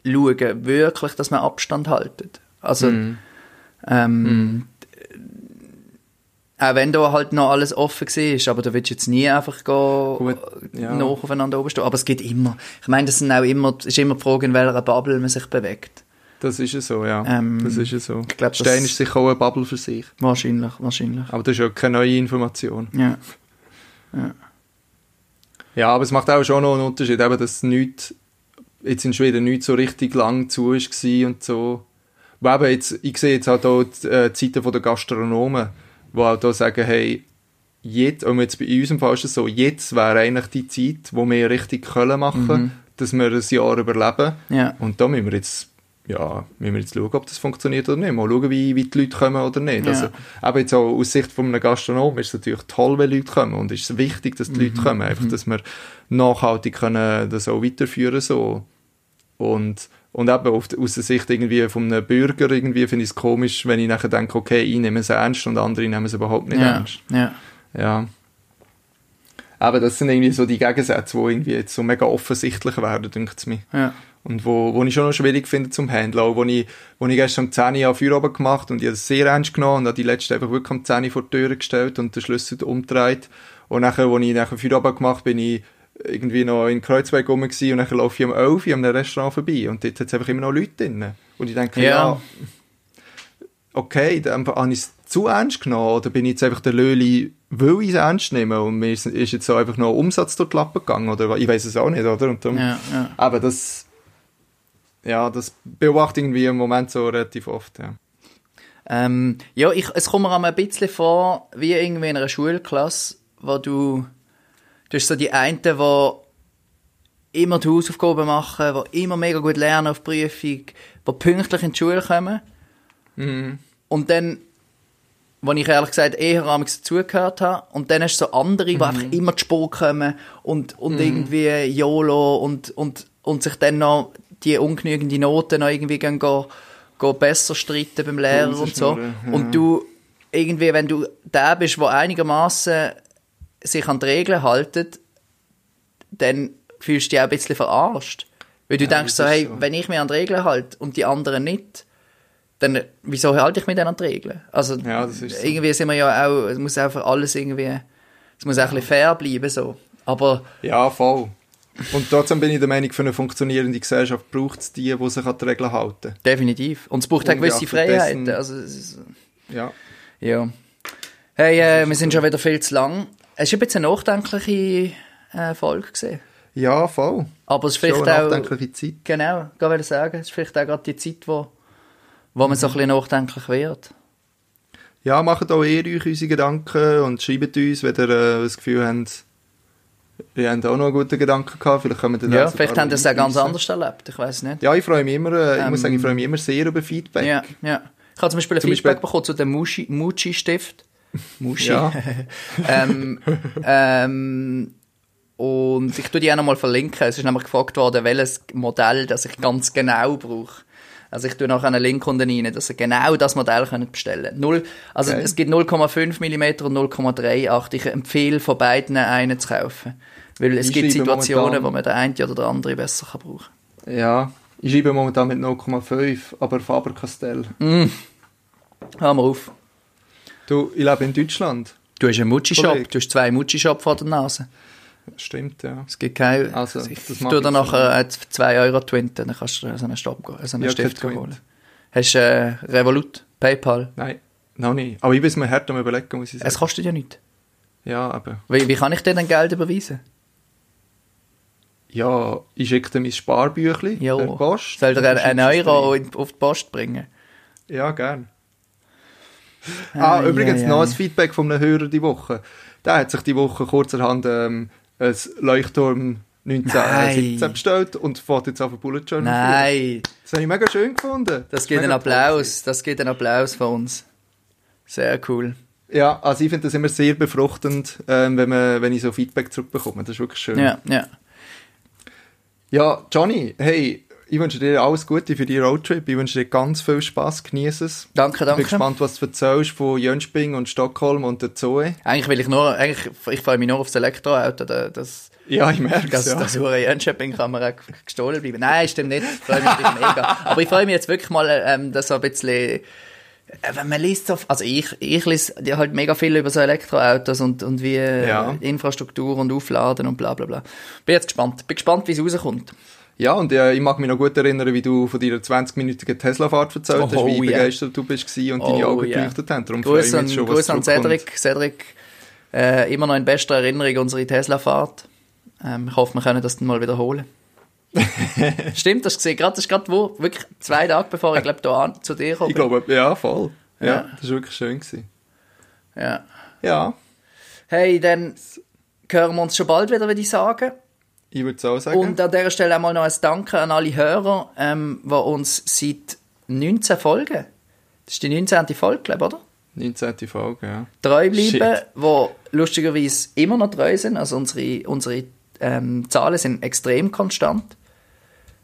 Leute schauen wirklich, dass man Abstand haltet. Also, auch wenn da halt noch alles offen war, aber da willst du jetzt nie einfach gehen, ja, noch aufeinander oben stehen. Aber es gibt immer, ich meine, das sind auch immer, ist immer die Frage, in welcher Bubble man sich bewegt. Das ist ja so, ja. Das ist ja so. Ich glaub, Stein ist sicher auch eine Bubble für sich. Wahrscheinlich. Aber das ist ja keine neue Information. Ja. Ja, aber es macht auch schon noch einen Unterschied, eben, dass nichts, jetzt in Schweden nichts so richtig lang zu war und so. Aber eben jetzt, ich sehe jetzt halt auch die Zeiten der Gastronomen, die auch da sagen, hey, jetzt, und jetzt bei unserem Fall ist es so, jetzt wäre eigentlich die Zeit, wo wir richtig Köln machen, dass wir ein Jahr überleben. Yeah. Und da müssen wir jetzt schauen, ob das funktioniert oder nicht. Mal schauen, wie die Leute kommen oder nicht. Ja. Also, aber jetzt auch aus Sicht eines Gastronomen ist es natürlich toll, wenn Leute kommen. Und es ist wichtig, dass die Leute kommen. Einfach, dass wir nachhaltig können das auch weiterführen so. Und eben aus der Sicht irgendwie von einem Bürger irgendwie finde ich es komisch, wenn ich nachher denke, okay, ich nehme es ernst und andere nehmen es überhaupt nicht ernst. Ja. Aber das sind irgendwie so die Gegensätze, die irgendwie jetzt so mega offensichtlich werden, denkt es mir. Ja. Und wo ich schon noch schwierig finde zum Handeln. Auch wo ich gestern um 10 Uhr Feierabend gemacht und ich habe es sehr ernst genommen und habe die letzte einfach wirklich um 10 Uhr vor die Tür gestellt und den Schlüssel umgedreht. Und nachher, wo ich nachher Feierabend gemacht bin, ich irgendwie noch in Kreuzberg rum gewesen und nachher laufe ich um 11 Uhr an einem Restaurant vorbei und dort hat es einfach immer noch Leute drin. Und ich denke, okay, dann habe ich es zu ernst genommen oder bin ich jetzt einfach der Löli, weil ich es ernst nehme und mir ist jetzt so einfach noch Umsatz durch die Lappen gegangen oder ich weiß es auch nicht, oder? Und darum, aber das... Ja, das beobachte ich irgendwie im Moment so relativ oft, ja. Es kommt mir ein bisschen vor, wie irgendwie in einer Schulklasse, wo du hast so die einen, die immer die Hausaufgaben machen, die immer mega gut lernen auf die Prüfung, die pünktlich in die Schule kommen. Und dann, wo ich ehrlich gesagt eher damals dazugehört habe, und dann hast du so andere, die einfach immer zu spät kommen und irgendwie YOLO und sich dann noch die ungenügende Noten noch irgendwie gehen besser streiten beim Lehrer und so. Ja. Und du, irgendwie, wenn du der bist, der einigermaßen sich an die Regeln haltet, dann fühlst du dich auch ein bisschen verarscht. Weil du denkst so, hey, so, wenn ich mich an die Regeln halte und die anderen nicht, dann, wieso halte ich mich dann an die Regeln? Also, ja, das ist irgendwie so. Sind wir ja auch, es muss auch für alles irgendwie, es muss auch ein bisschen fair bleiben, so. Aber... Ja, voll. Und trotzdem bin ich der Meinung, für eine funktionierende Gesellschaft braucht es die sich an die Regeln halten. Definitiv. Und es braucht auch gewisse Freiheiten. Dessen, also, es ist, ja. Hey, wir sind schon wieder viel zu lang. Es war ein bisschen eine nachdenkliche Folge gewesen. Ja, voll. Aber es ist vielleicht eine nachdenkliche Zeit. Genau, ich wollte sagen, es ist vielleicht auch gerade die Zeit, wo man so ein bisschen nachdenklich wird. Ja, macht auch ihr euch unsere Gedanken und schreibt uns, wenn ihr das Gefühl habt, wir haben auch noch einen guten Gedanken gehabt. Vielleicht haben das auch ganz anders erlebt. Ich weiß nicht. Ja, ich freue mich immer. Ich muss sagen, ich freue mich immer sehr über Feedback. Ja. Ich habe zum Beispiel Feedback bekommen zu dem Muji-Stift. Muji. Und ich tue die auch nochmal verlinken. Es ist nämlich gefragt worden, welches Modell, das ich ganz genau brauche. Also ich tue nachher einen Link unten rein, dass ihr genau das Modell könnt bestellen könnt. Also okay. Es gibt 0,5 mm und 0,38. Ich empfehle von beiden einen zu kaufen. Weil es gibt Situationen, wo man den einen oder den anderen besser brauchen kann. Ja, ich schreibe momentan mit 0,5, aber Faber-Castell. Hör mal auf. Du, ich lebe in Deutschland. Du hast einen Muji-Shop, du hast 2 Muji-Shop vor der Nase. Stimmt, ja. Es gibt keine... Also, ich tue dir nachher 2 Euro twinten, dann kannst du so einen Stift holen. Hast du Revolut, PayPal? Nein, noch nicht. Aber ich bin mir hart am Überlegen, muss ich sagen. Es kostet ja nichts. Ja, aber... Wie kann ich dir dann Geld überweisen? Ja, ich schicke dir mein Sparbüchlein per Post. Soll dir einen Euro auf die Post bringen? Ja, gern. Übrigens noch ein Feedback von einem Hörer diese Woche. Der hat sich diese Woche kurzerhand ein Leuchtturm 1917 bestellt und fährt jetzt auf ein Bullet Journal. Nein! Das habe ich mega schön gefunden. Das gibt einen Applaus. Das gibt einen Applaus von uns. Sehr cool. Ja, also ich finde das immer sehr befruchtend, wenn ich so Feedback zurückbekomme. Das ist wirklich schön. Ja, ja. Ja, Johnny, hey, ich wünsche dir alles Gute für die Roadtrip. Ich wünsche dir ganz viel Spass. Genieße es. Danke, danke. Ich bin gespannt, was du erzählst von Jönköping und Stockholm und der Zoe. Eigentlich will ich nur, ich freue mich nur auf das Elektroauto. Ja, ich merke es. Dass ja. Das Jönköping-Kamera gestohlen bleiben. Nein, stimmt nicht. Ich freue mich mega. Aber ich freue mich jetzt wirklich mal, dass so ein bisschen... Man liest so, also ich lese halt mega viel über so Elektroautos und wie Infrastruktur und Aufladen und bla bla bla. Bin jetzt gespannt. Bin gespannt, wie es rauskommt. Ja, und ich mag mich noch gut erinnern, wie du von deiner 20-minütigen Tesla-Fahrt erzählt hast, wie begeistert du warst und deine Augen geleuchtet haben. Darum freue ich mich schon, was zurückkommt. Grüß an Cedric. Cedric, immer noch in bester Erinnerung unsere Tesla-Fahrt. Ich hoffe, wir können das dann mal wiederholen. Stimmt, das gesehen. Das ist gerade wo, wirklich 2 Tage bevor ich glaube da zu dir komme. Ich glaube, ja, voll. Ja, ja. Das war wirklich schön. Ja. Ja. Hey, dann hören wir uns schon bald wieder, würde ich sagen. Ich würde es auch sagen. Und an dieser Stelle einmal noch ein Danke an alle Hörer, die uns seit 19 Folgen, das ist die 19. Folge, glaube ich, oder? 19. Folge, ja. Treu bleiben, die lustigerweise immer noch treu sind. Also unsere Zahlen sind extrem konstant.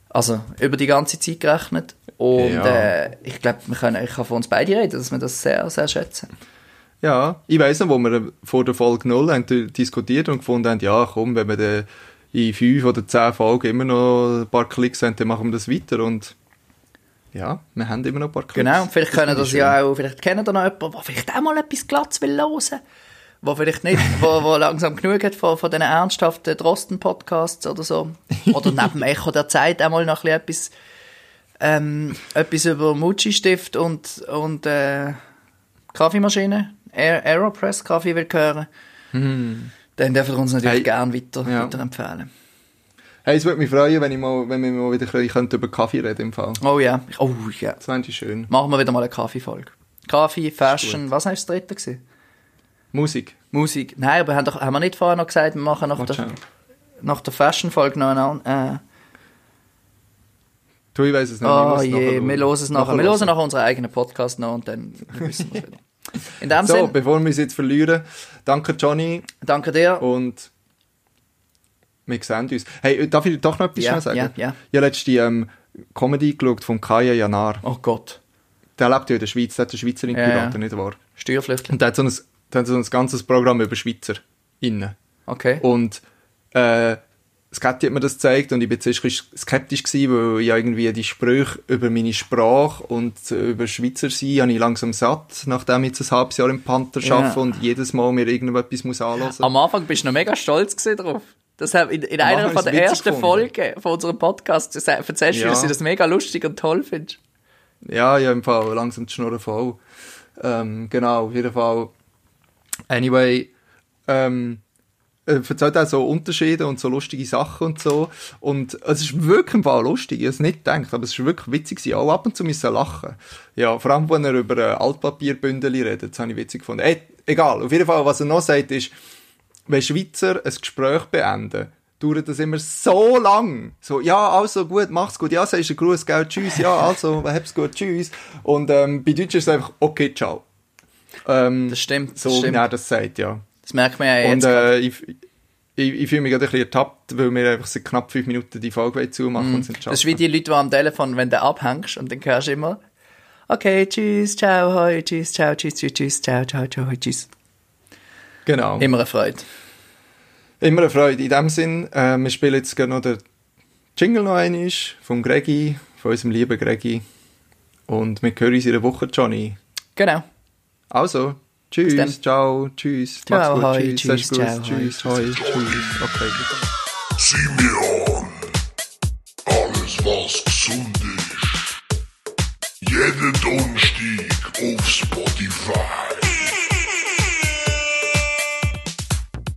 Also über die ganze Zeit gerechnet. Und ich glaube, ich kann von uns beide reden, dass wir das sehr, sehr schätzen. Ja, ich weiss noch, wo wir vor der Folge 0 haben diskutiert und gefunden haben, ja komm, wenn wir dann in 5 oder 10 Folgen immer noch ein paar Klicks haben, dann machen wir das weiter. Und ja, wir haben immer noch ein paar Klicks. Genau, und vielleicht können das ja auch, vielleicht kennen da noch jemanden, der vielleicht auch mal etwas Glatz will hören. Wo vielleicht nicht, wo langsam genug hat von diesen ernsthaften Drosten-Podcasts oder so. Oder neben Echo der Zeit auch mal noch ein bisschen etwas über Muji-Stift und Kaffeemaschine, Aeropress-Kaffee will hören. Dann dürft ihr uns natürlich gerne weiterempfehlen. Hey, es würde mich freuen, wenn wir mal wieder über Kaffee reden im Fall. Oh ja. Yeah. Oh, yeah. Das fände ich schön. Machen wir wieder mal eine Kaffee-Folge. Kaffee, Fashion, was war das dritte? Musik. Nein, aber haben wir nicht vorher noch gesagt, wir machen nach der Fashion-Folge noch einen... Du, ich weiss es nicht. Oh je, wir hören es nachher. Wir hören nachher unseren eigenen Podcast noch und dann wissen wir es wieder. In dem Sinn, bevor wir uns jetzt verlieren, danke Johnny. Danke dir. Und wir sehen uns. Hey, darf ich doch noch etwas schnell sagen? Ja. Ich habe letztens Comedy geschaut von Kaya Yanar. Oh Gott. Der lebt ja in der Schweiz, der hat eine Schweizerin geheiratet, nicht wahr? Steuerpflichtlich. Und der hat so ein ganzes Programm über SchweizerInnen. Okay. Und Skepti hat mir das gezeigt und ich war zuerst skeptisch gewesen, weil ich irgendwie die Sprüche über meine Sprache und über Schweizer sein habe ich langsam satt, nachdem ich jetzt ein halbes Jahr im Panther arbeite und jedes Mal mir irgendetwas anhören muss. Am Anfang bist du noch mega stolz drauf. Das in einer von der ersten Folgen von unserem Podcast erzählst du, dass du das mega lustig und toll findest. Ja, im Fall langsam die Schnurren voll. Genau, auf jeden Fall... Anyway, erzählt auch so Unterschiede und so lustige Sachen und so. Und es ist wirklich im Fall lustig, ich habe es nicht gedacht, aber es ist wirklich witzig gewesen. Auch ab und zu müssen lachen. Ja, vor allem, wenn er über Altpapierbündeli redet, das habe ich witzig gefunden. Egal, auf jeden Fall, was er noch sagt, ist, wenn Schweizer ein Gespräch beenden, dauert das immer so lang. So, ja, also gut, mach's gut, ja, sagst du Gruß, gell, tschüss, ja, also, hab's gut, tschüss. Und bei Deutsch ist es einfach, okay, ciao. Das stimmt. So wie er das sagt, ja. Das merkt man ja jetzt. Und ich fühle mich gerade ein bisschen ertappt, weil wir einfach seit knapp 5 Minuten die Folge zumachen und sind schaffen. Das ist wie die Leute, die am Telefon, wenn du abhängst und dann hörst du immer «Okay, tschüss, ciao, hoi, tschüss, ciao, tschüss, tschüss, tschüss, ciao, ciao, ciao, hoi, tschüss». Genau. Immer eine Freude. Immer eine Freude. In dem Sinn, wir spielen jetzt gerade noch den Jingle noch einmal vom Gregi, von unserem lieben Gregi. Und wir hören uns in der Woche, Johnny. Genau. Also, tschüss, ciao, tschüss, mach's gut, hoi, tschüss, ciao, tschüss, ciao, hoi, tschüss, hoi, tschüss, okay. Simeon, alles was gesund ist, jeden Donnerstag auf Spotify.